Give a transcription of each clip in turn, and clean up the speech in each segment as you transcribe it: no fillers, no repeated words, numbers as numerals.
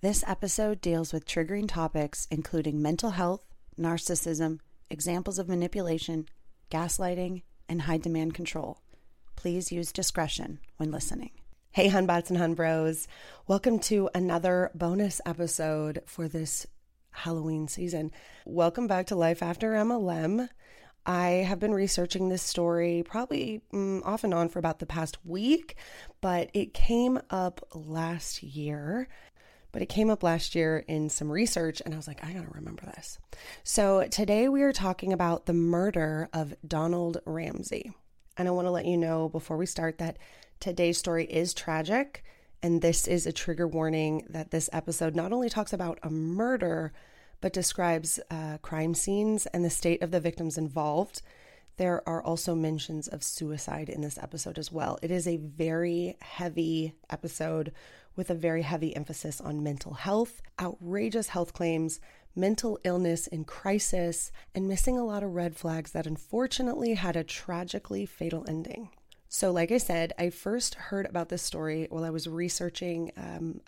This episode deals with triggering topics including mental health, narcissism, examples of manipulation, gaslighting, and high demand control. Please use discretion when listening. Hey, Hunbots and Hunbros. Welcome to another bonus episode for this Halloween season. Welcome back to Life After MLM. I have been researching this story probably off and on for about the past week, but it came up last year. in some research, and I was like, I gotta remember this. So today we are talking about the murder of Donald Ramsay. And I want to let you know before we start that today's story is tragic, and this is a trigger warning that this episode not only talks about a murder, but describes crime scenes and the state of the victims involved. There are also mentions of suicide in this episode as well. It is a very heavy episode with a very heavy emphasis on mental health, outrageous health claims, mental illness in crisis, and missing a lot of red flags that unfortunately had a tragically fatal ending. So like I said, I first heard about this story while I was researching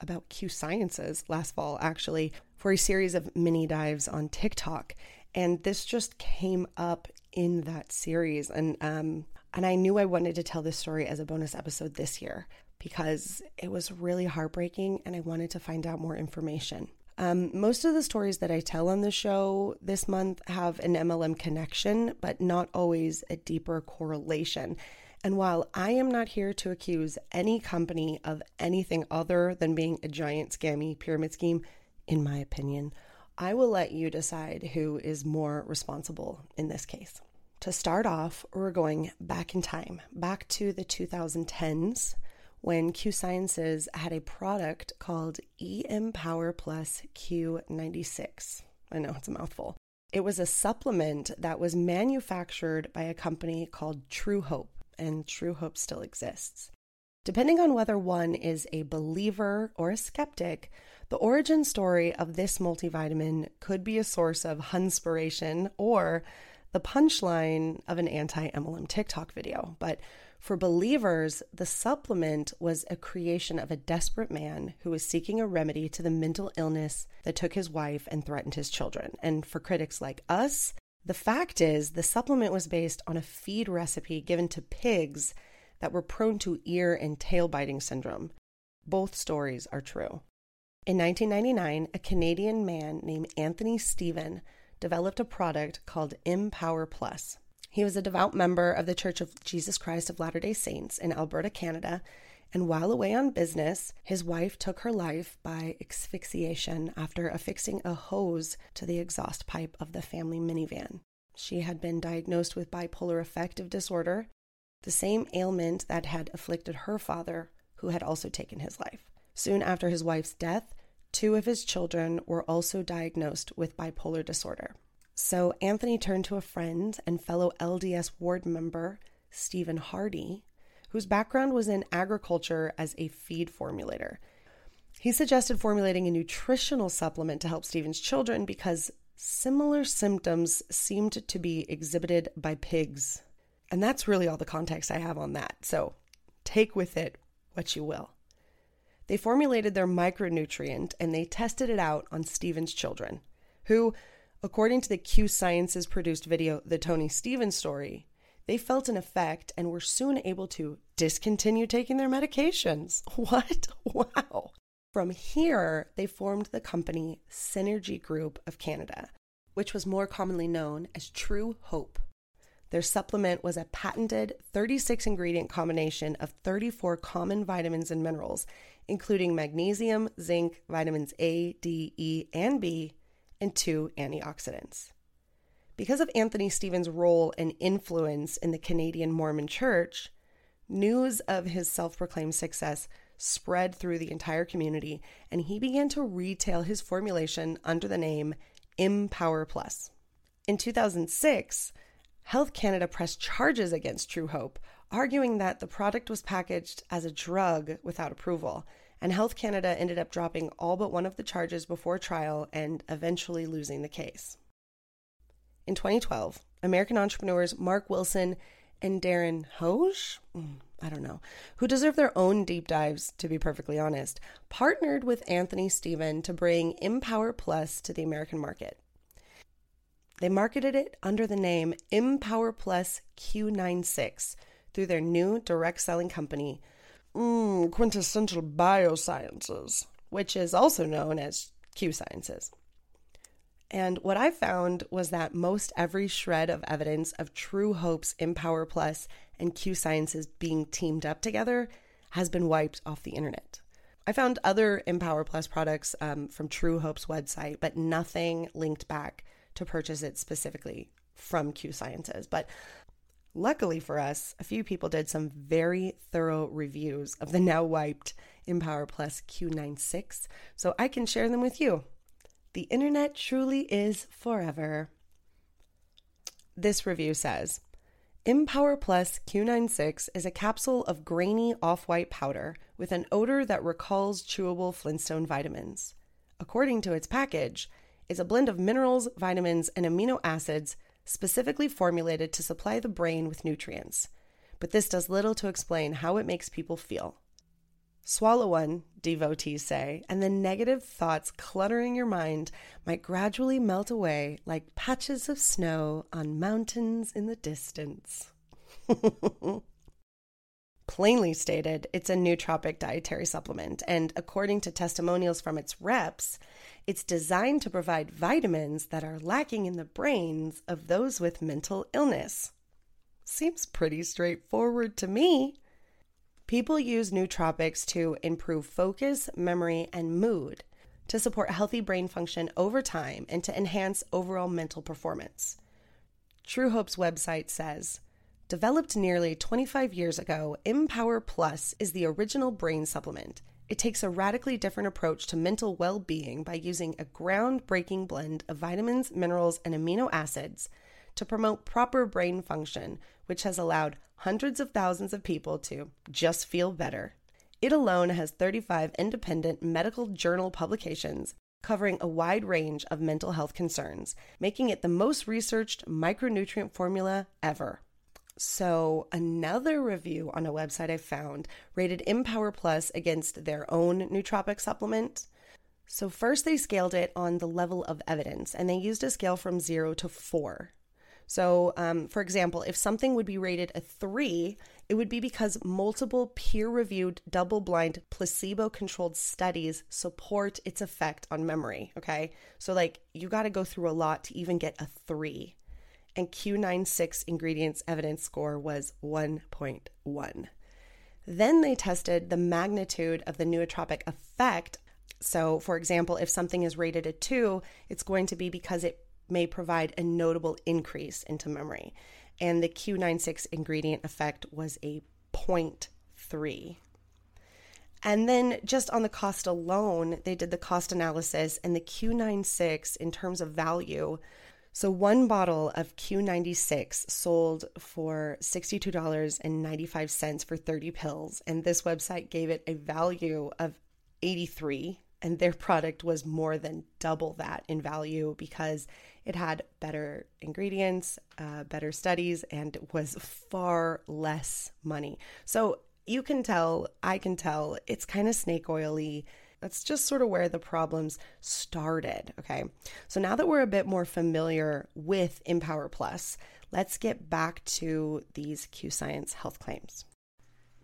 about Q Sciences last fall, actually, for a series of mini dives on TikTok. And this just came up in that series. And I knew I wanted to tell this story as a bonus episode this year, because it was really heartbreaking and I wanted to find out more information. Most of the stories that I tell on the show this month have an MLM connection, but not always a deeper correlation. And while I am not here to accuse any company of anything other than being a giant scammy pyramid scheme, in my opinion, I will let you decide who is more responsible in this case. To start off, we're going back in time, back to the 2010s, when Q Sciences had a product called EMPower Plus Q96. I know, it's a mouthful. It was a supplement that was manufactured by a company called True Hope, and True Hope still exists. Depending on whether one is a believer or a skeptic, the origin story of this multivitamin could be a source of hunspiration or the punchline of an anti-MLM TikTok video, but for believers, the supplement was a creation of a desperate man who was seeking a remedy to the mental illness that took his wife and threatened his children. And for critics like us, the fact is the supplement was based on a feed recipe given to pigs that were prone to ear and tail biting syndrome. Both stories are true. In 1999, a Canadian man named Anthony Stephan developed a product called EMPower Plus. He was a devout member of the Church of Jesus Christ of Latter-day Saints in Alberta, Canada, and while away on business, his wife took her life by asphyxiation after affixing a hose to the exhaust pipe of the family minivan. She had been diagnosed with bipolar affective disorder, the same ailment that had afflicted her father, who had also taken his life. Soon after his wife's death, two of his children were also diagnosed with bipolar disorder. So Anthony turned to a friend and fellow LDS ward member, Stephen Hardy, whose background was in agriculture as a feed formulator. He suggested formulating a nutritional supplement to help Stephen's children because similar symptoms seemed to be exhibited by pigs. And that's really all the context I have on that. So take with it what you will. They formulated their micronutrient and they tested it out on Stephen's children, who, according to the Q Sciences produced video, The Tony Stephan Story, they felt an effect and were soon able to discontinue taking their medications. What? Wow. From here, they formed the company Synergy Group of Canada, which was more commonly known as True Hope. Their supplement was a patented 36-ingredient combination of 34 common vitamins and minerals, including magnesium, zinc, vitamins A, D, E, and B, and two antioxidants. Because of Anthony Stephan's role and influence in the Canadian Mormon Church, news of his self-proclaimed success spread through the entire community, and he began to retail his formulation under the name EMPower Plus. In 2006, Health Canada pressed charges against True Hope, arguing that the product was packaged as a drug without approval, and Health Canada ended up dropping all but one of the charges before trial and eventually losing the case. In 2012, American entrepreneurs Mark Wilson and Darren Hoge, who deserve their own deep dives, to be perfectly honest, partnered with Anthony Stephan to bring EMPower Plus to the American market. They marketed it under the name EMPower Plus Q96 through their new direct selling company, Quintessential Biosciences, which is also known as Q Sciences. And what I found was that most every shred of evidence of True Hope's EMPower Plus and Q Sciences being teamed up together has been wiped off the internet. I found other EMPower Plus products from True Hope's website, but nothing linked back to purchase it specifically from Q Sciences. But luckily for us, a few people did some very thorough reviews of the now wiped EMPower Plus Q96, so I can share them with you. The internet truly is forever. This review says, EMPower Plus Q96 is a capsule of grainy off-white powder with an odor that recalls chewable Flintstone vitamins. According to its package, it's a blend of minerals, vitamins, and amino acids specifically formulated to supply the brain with nutrients. But this does little to explain how it makes people feel. Swallow one, devotees say, and the negative thoughts cluttering your mind might gradually melt away like patches of snow on mountains in the distance. Plainly stated, it's a nootropic dietary supplement, and according to testimonials from its reps, it's designed to provide vitamins that are lacking in the brains of those with mental illness. Seems pretty straightforward to me. People use nootropics to improve focus, memory, and mood, to support healthy brain function over time, and to enhance overall mental performance. True Hope's website says, developed nearly 25 years ago, EMPower Plus is the original brain supplement. It takes a radically different approach to mental well-being by using a groundbreaking blend of vitamins, minerals, and amino acids to promote proper brain function, which has allowed hundreds of thousands of people to just feel better. It alone has 35 independent medical journal publications covering a wide range of mental health concerns, making it the most researched micronutrient formula ever. So another review on a website I found rated EMPower Plus against their own nootropic supplement. So first they scaled it on the level of evidence, and they used a scale from 0 to 4. So, for example, if something would be rated a 3, it would be because multiple peer-reviewed, double-blind, placebo-controlled studies support its effect on memory, okay? So, you got to go through a lot to even get a 3. And Q96 ingredients evidence score was 1.1. Then they tested the magnitude of the nootropic effect. So, for example, if something is rated a 2, it's going to be because it may provide a notable increase into memory. And the Q96 ingredient effect was a 0.3. And then just on the cost alone, they did the cost analysis, and the Q96 in terms of value. So one bottle of Q96 sold for $62.95 for 30 pills. And this website gave it a value of $83. And their product was more than double that in value because it had better ingredients, better studies, and was far less money. So you can tell, I can tell, it's kind of snake oily. That's just sort of where the problems started, okay? So now that we're a bit more familiar with EMPower Plus, let's get back to these Q Science health claims.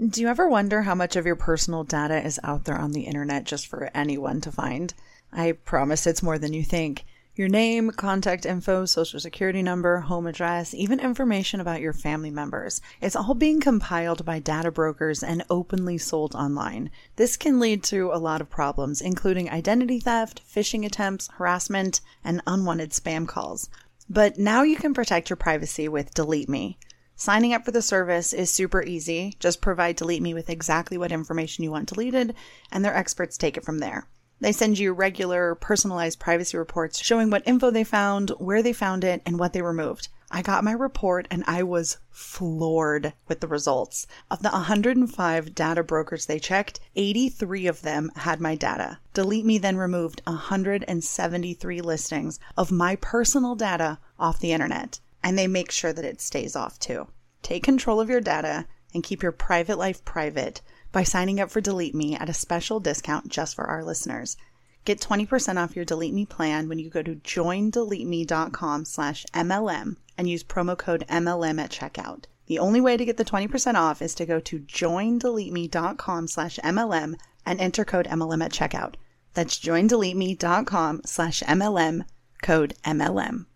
Do you ever wonder how much of your personal data is out there on the internet just for anyone to find? I promise it's more than you think. Your name, contact info, social security number, home address, even information about your family members. It's all being compiled by data brokers and openly sold online. This can lead to a lot of problems, including identity theft, phishing attempts, harassment, and unwanted spam calls. But now you can protect your privacy with DeleteMe. Signing up for the service is super easy. Just provide DeleteMe with exactly what information you want deleted, and their experts take it from there. They send you regular, personalized privacy reports showing what info they found, where they found it, and what they removed. I got my report and I was floored with the results. Of the 105 data brokers they checked, 83 of them had my data. DeleteMe then removed 173 listings of my personal data off the internet, and they make sure that it stays off too. Take control of your data and keep your private life private by signing up for DeleteMe at a special discount just for our listeners. Get 20% off your DeleteMe plan when you go to joindeleteme.com/MLM and use promo code MLM at checkout. The only way to get the 20% off is to go to joindeleteme.com/MLM and enter code MLM at checkout. That's joindeleteme.com/MLM, code MLM.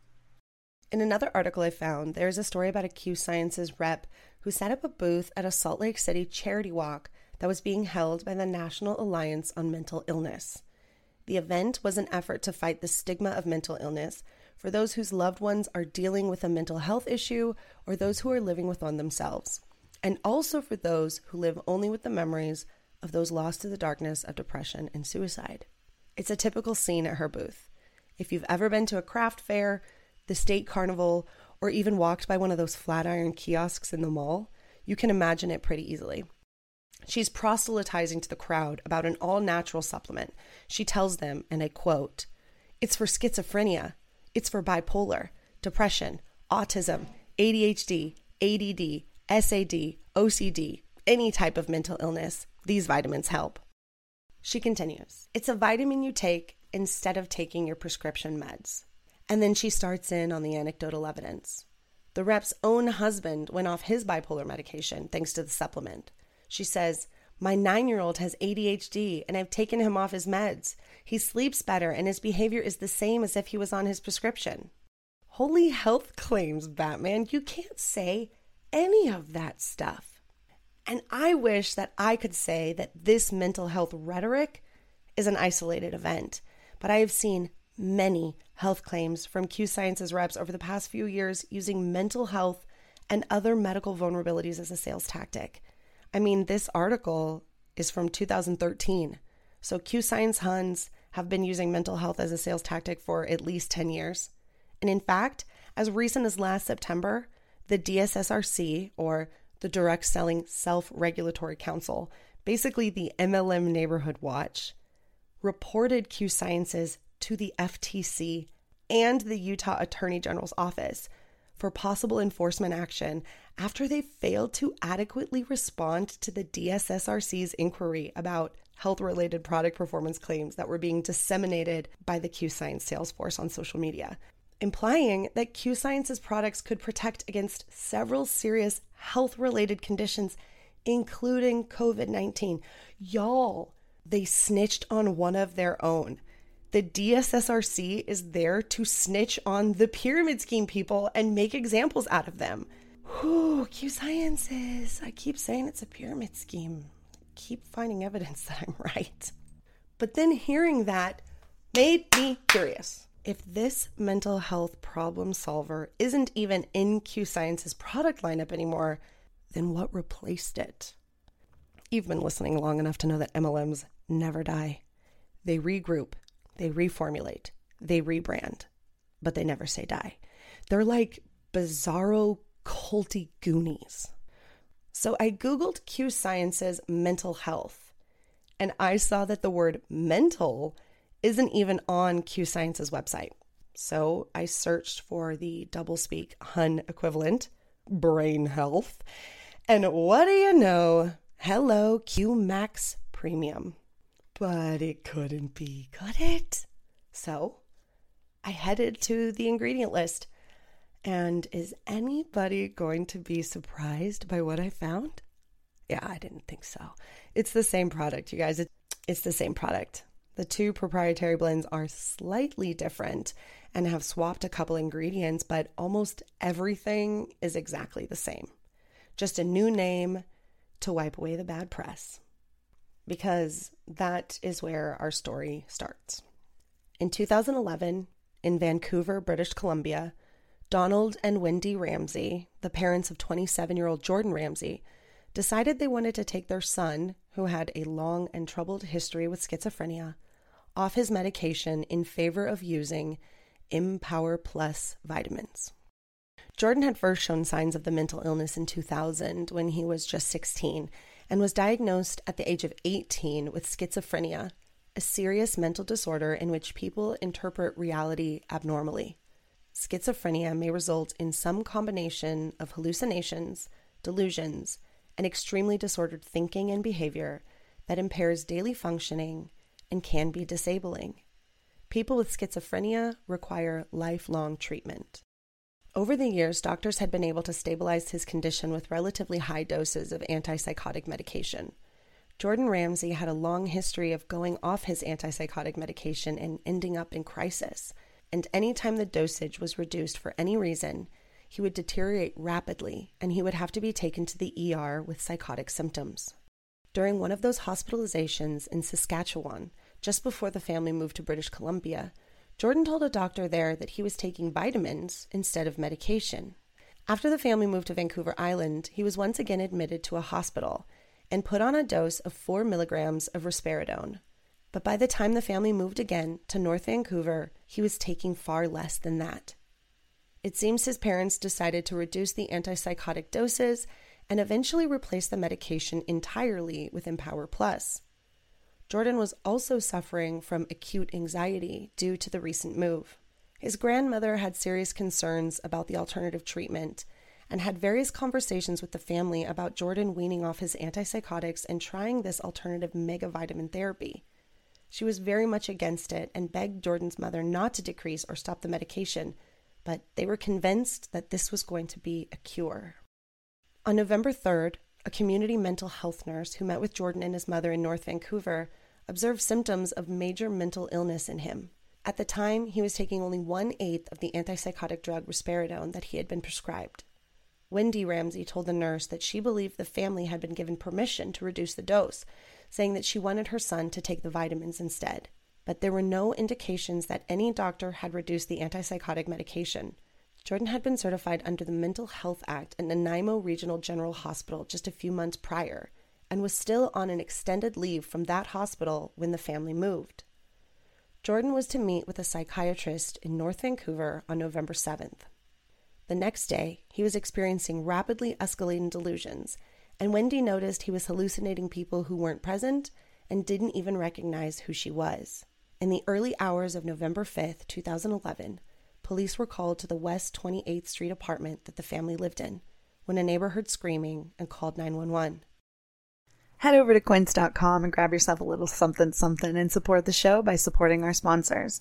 In another article I found, there's a story about a Q Sciences rep who set up a booth at a Salt Lake City charity walk that was being held by the National Alliance on Mental Illness. The event was an effort to fight the stigma of mental illness for those whose loved ones are dealing with a mental health issue or those who are living with one themselves, and also for those who live only with the memories of those lost to the darkness of depression and suicide. It's a typical scene at her booth. If you've ever been to a craft fair, the state carnival, or even walked by one of those Flatiron kiosks in the mall, you can imagine it pretty easily. She's proselytizing to the crowd about an all-natural supplement. She tells them, and I quote, "It's for schizophrenia. It's for bipolar, depression, autism, ADHD, ADD, SAD, OCD, any type of mental illness. These vitamins help." She continues, "It's a vitamin you take instead of taking your prescription meds." And then she starts in on the anecdotal evidence. The rep's own husband went off his bipolar medication thanks to the supplement. She says, "My 9-year-old has ADHD and I've taken him off his meds. He sleeps better and his behavior is the same as if he was on his prescription." Holy health claims, Batman. You can't say any of that stuff. And I wish that I could say that this mental health rhetoric is an isolated event, but I have seen many health claims from Q Sciences reps over the past few years using mental health and other medical vulnerabilities as a sales tactic. I mean, this article is from 2013, so Q Science Huns have been using mental health as a sales tactic for at least 10 years. And in fact, as recent as last September, the DSSRC, or the Direct Selling Self-Regulatory Council, basically the MLM Neighborhood Watch, reported Q Sciences to the FTC and the Utah Attorney General's office for possible enforcement action after they failed to adequately respond to the DSSRC's inquiry about health-related product performance claims that were being disseminated by the Q Science sales force on social media, implying that Q Science's products could protect against several serious health-related conditions, including COVID-19. Y'all, they snitched on one of their own. The DSSRC is there to snitch on the pyramid scheme people and make examples out of them. Whew, Q Sciences. I keep saying it's a pyramid scheme. Keep finding evidence that I'm right. But then hearing that made me curious. If this mental health problem solver isn't even in Q Sciences product lineup anymore, then what replaced it? You've been listening long enough to know that MLMs never die. They regroup. They reformulate, they rebrand, but they never say die. They're like bizarro culty Goonies. So I Googled Q Sciences mental health, and I saw that the word mental isn't even on Q Sciences website. So I searched for the doublespeak Hun equivalent, brain health, and what do you know? Hello, Q Max Premium. But it couldn't be, could it? So I headed to the ingredient list. And is anybody going to be surprised by what I found? Yeah, I didn't think so. It's the same product, you guys. It's the same product. The two proprietary blends are slightly different and have swapped a couple ingredients, but almost everything is exactly the same. Just a new name to wipe away the bad press. Because that is where our story starts. In 2011, in Vancouver, British Columbia, Donald and Wendy Ramsay, the parents of 27-year-old Jordan Ramsay, decided they wanted to take their son, who had a long and troubled history with schizophrenia, off his medication in favor of using EMPower Plus vitamins. Jordan had first shown signs of the mental illness in 2000 when he was just 16 and was diagnosed at the age of 18 with schizophrenia, a serious mental disorder in which people interpret reality abnormally. Schizophrenia may result in some combination of hallucinations, delusions, and extremely disordered thinking and behavior that impairs daily functioning and can be disabling. People with schizophrenia require lifelong treatment. Over the years, doctors had been able to stabilize his condition with relatively high doses of antipsychotic medication. Jordan Ramsay had a long history of going off his antipsychotic medication and ending up in crisis, and any time the dosage was reduced for any reason, he would deteriorate rapidly, and he would have to be taken to the ER with psychotic symptoms. During one of those hospitalizations in Saskatchewan, just before the family moved to British Columbia, Jordan told a doctor there that he was taking vitamins instead of medication. After the family moved to Vancouver Island, he was once again admitted to a hospital and put on a dose of 4 milligrams of risperidone. But by the time the family moved again to North Vancouver, he was taking far less than that. It seems his parents decided to reduce the antipsychotic doses and eventually replace the medication entirely with EMPower Plus. Jordan was also suffering from acute anxiety due to the recent move. His grandmother had serious concerns about the alternative treatment and had various conversations with the family about Jordan weaning off his antipsychotics and trying this alternative megavitamin therapy. She was very much against it and begged Jordan's mother not to decrease or stop the medication, but they were convinced that this was going to be a cure. On November 3rd, a community mental health nurse who met with Jordan and his mother in North Vancouver observed symptoms of major mental illness in him. At the time, he was taking only 1/8 of the antipsychotic drug risperidone that he had been prescribed. Wendy Ramsey told the nurse that she believed the family had been given permission to reduce the dose, saying that she wanted her son to take the vitamins instead. But there were no indications that any doctor had reduced the antipsychotic medication. Jordan had been certified under the Mental Health Act at Nanaimo Regional General Hospital just a few months prior, and was still on an extended leave from that hospital when the family moved. Jordan was to meet with a psychiatrist in North Vancouver on November 7th. The next day, he was experiencing rapidly escalating delusions, and Wendy noticed he was hallucinating people who weren't present and didn't even recognize who she was. In the early hours of November 5th, 2011, police were called to the West 28th Street apartment that the family lived in when a neighbor heard screaming and called 911. Head over to Quince.com and grab yourself a little something and support the show by supporting our sponsors.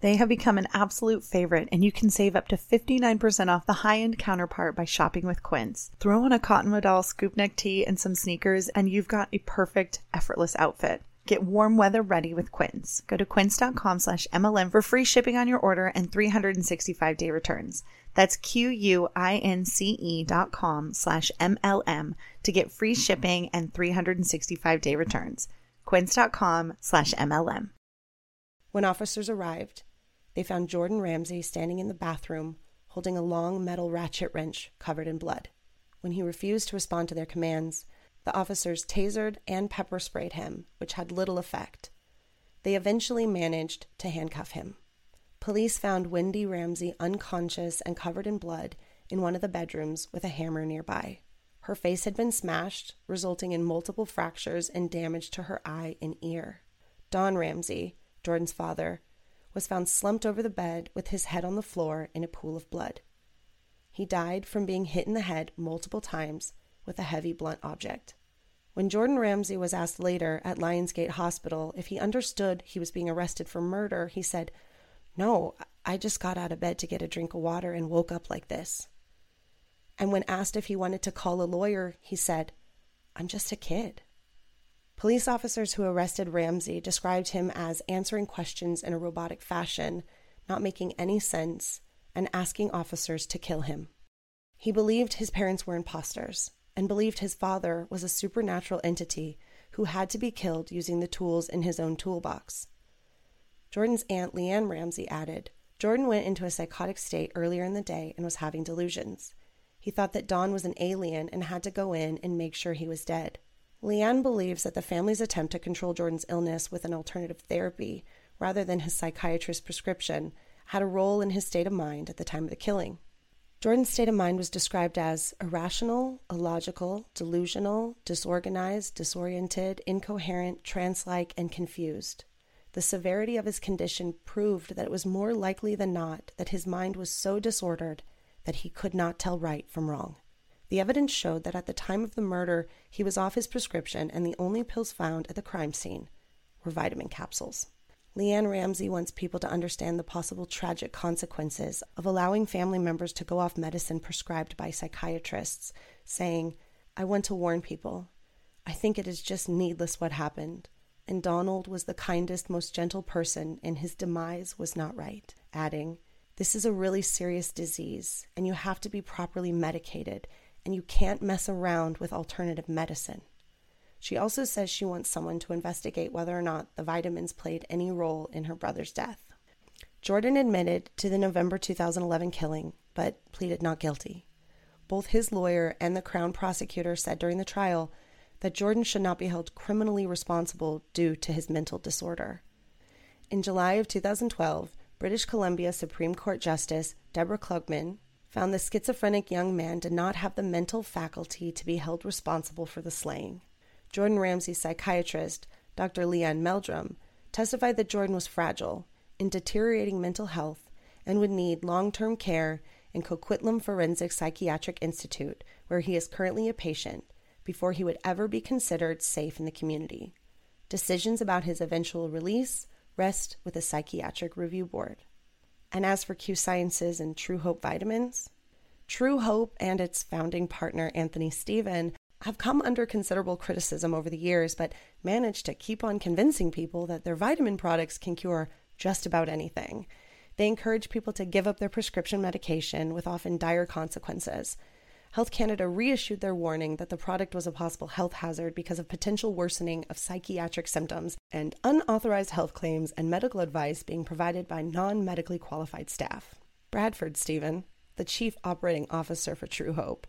They have become an absolute favorite, and you can save up to 59% off the high-end counterpart by shopping with Quince. Throw on a cotton modal scoop-neck tee and some sneakers, and you've got a perfect, effortless outfit. Get warm weather ready with Quince. Go to quince.com/MLM for free shipping on your order and 365-day returns. That's quince.com/MLM to get free shipping and 365-day returns. Quince.com/MLM. When officers arrived, they found Jordan Ramsay standing in the bathroom holding a long metal ratchet wrench covered in blood. When he refused to respond to their commands, the officers tasered and pepper sprayed him, which had little effect. They eventually managed to handcuff him. Police found Wendy Ramsay unconscious and covered in blood in one of the bedrooms with a hammer nearby. Her face had been smashed, resulting in multiple fractures and damage to her eye and ear. Don Ramsay, Jordan's father, was found slumped over the bed with his head on the floor in a pool of blood. He died from being hit in the head multiple times with a heavy blunt object. When Jordan Ramsay was asked later at Lionsgate Hospital if he understood he was being arrested for murder, he said, "No, I just got out of bed to get a drink of water and woke up like this." And when asked if he wanted to call a lawyer, he said, "I'm just a kid." Police officers who arrested Ramsay described him as answering questions in a robotic fashion, not making any sense, and asking officers to kill him. He believed his parents were imposters and believed his father was a supernatural entity who had to be killed using the tools in his own toolbox. Jordan's aunt, Leanne Ramsay, added, "Jordan went into a psychotic state earlier in the day and was having delusions. He thought that Don was an alien and had to go in and make sure he was dead." Leanne believes that the family's attempt to control Jordan's illness with an alternative therapy, rather than his psychiatrist's prescription, had a role in his state of mind at the time of the killing. Jordan's state of mind was described as irrational, illogical, delusional, disorganized, disoriented, incoherent, trance-like, and confused. The severity of his condition proved that it was more likely than not that his mind was so disordered that he could not tell right from wrong. The evidence showed that at the time of the murder, he was off his prescription, and the only pills found at the crime scene were vitamin capsules. Leanne Ramsay wants people to understand the possible tragic consequences of allowing family members to go off medicine prescribed by psychiatrists, saying, "I want to warn people. I think it is just needless what happened. And Donald was the kindest, most gentle person, and his demise was not right," adding, "This is a really serious disease, and you have to be properly medicated, and you can't mess around with alternative medicine." She also says she wants someone to investigate whether or not the vitamins played any role in her brother's death. Jordan admitted to the November 2011 killing, but pleaded not guilty. Both his lawyer and the Crown prosecutor said during the trial that Jordan should not be held criminally responsible due to his mental disorder. In July of 2012, British Columbia Supreme Court Justice Deborah Klugman found the schizophrenic young man did not have the mental faculty to be held responsible for the slaying. Jordan Ramsay's psychiatrist, Dr. Leanne Meldrum, testified that Jordan was fragile, in deteriorating mental health, and would need long-term care in Coquitlam Forensic Psychiatric Institute, where he is currently a patient, before he would ever be considered safe in the community. Decisions about his eventual release rest with a psychiatric review board. And as for Q Sciences and True Hope Vitamins, True Hope and its founding partner, Anthony Stephan, have come under considerable criticism over the years, but managed to keep on convincing people that their vitamin products can cure just about anything. They encourage people to give up their prescription medication with often dire consequences. Health Canada reissued their warning that the product was a possible health hazard because of potential worsening of psychiatric symptoms and unauthorized health claims and medical advice being provided by non-medically qualified staff. Bradford Stephan, the chief operating officer for True Hope,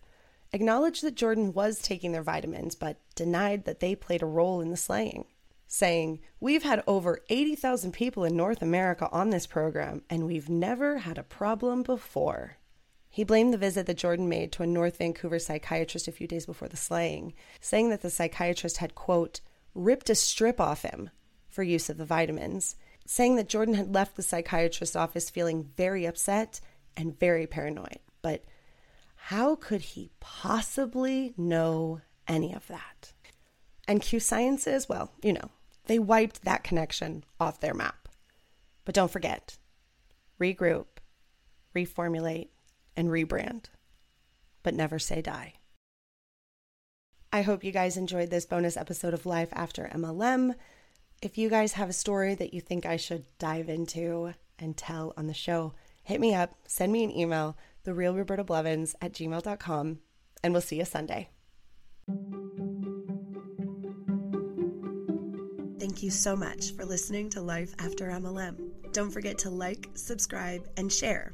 acknowledged that Jordan was taking their vitamins but denied that they played a role in the slaying, saying, "We've had over 80,000 people in North America on this program, and we've never had a problem before." He blamed the visit that Jordan made to a North Vancouver psychiatrist a few days before the slaying, saying that the psychiatrist had, quote, ripped a strip off him for use of the vitamins, saying that Jordan had left the psychiatrist's office feeling very upset and very paranoid. But how could he possibly know any of that? And Q Sciences, well, you know, they wiped that connection off their map. But don't forget, regroup, reformulate, and rebrand, but never say die. I hope you guys enjoyed this bonus episode of Life After MLM. If you guys have a story that you think I should dive into and tell on the show, hit me up, send me an email, therealrobertablevins@gmail.com, and we'll see you Sunday. Thank you so much for listening to Life After MLM. Don't forget to like, subscribe, and share.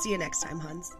See you next time, Huns.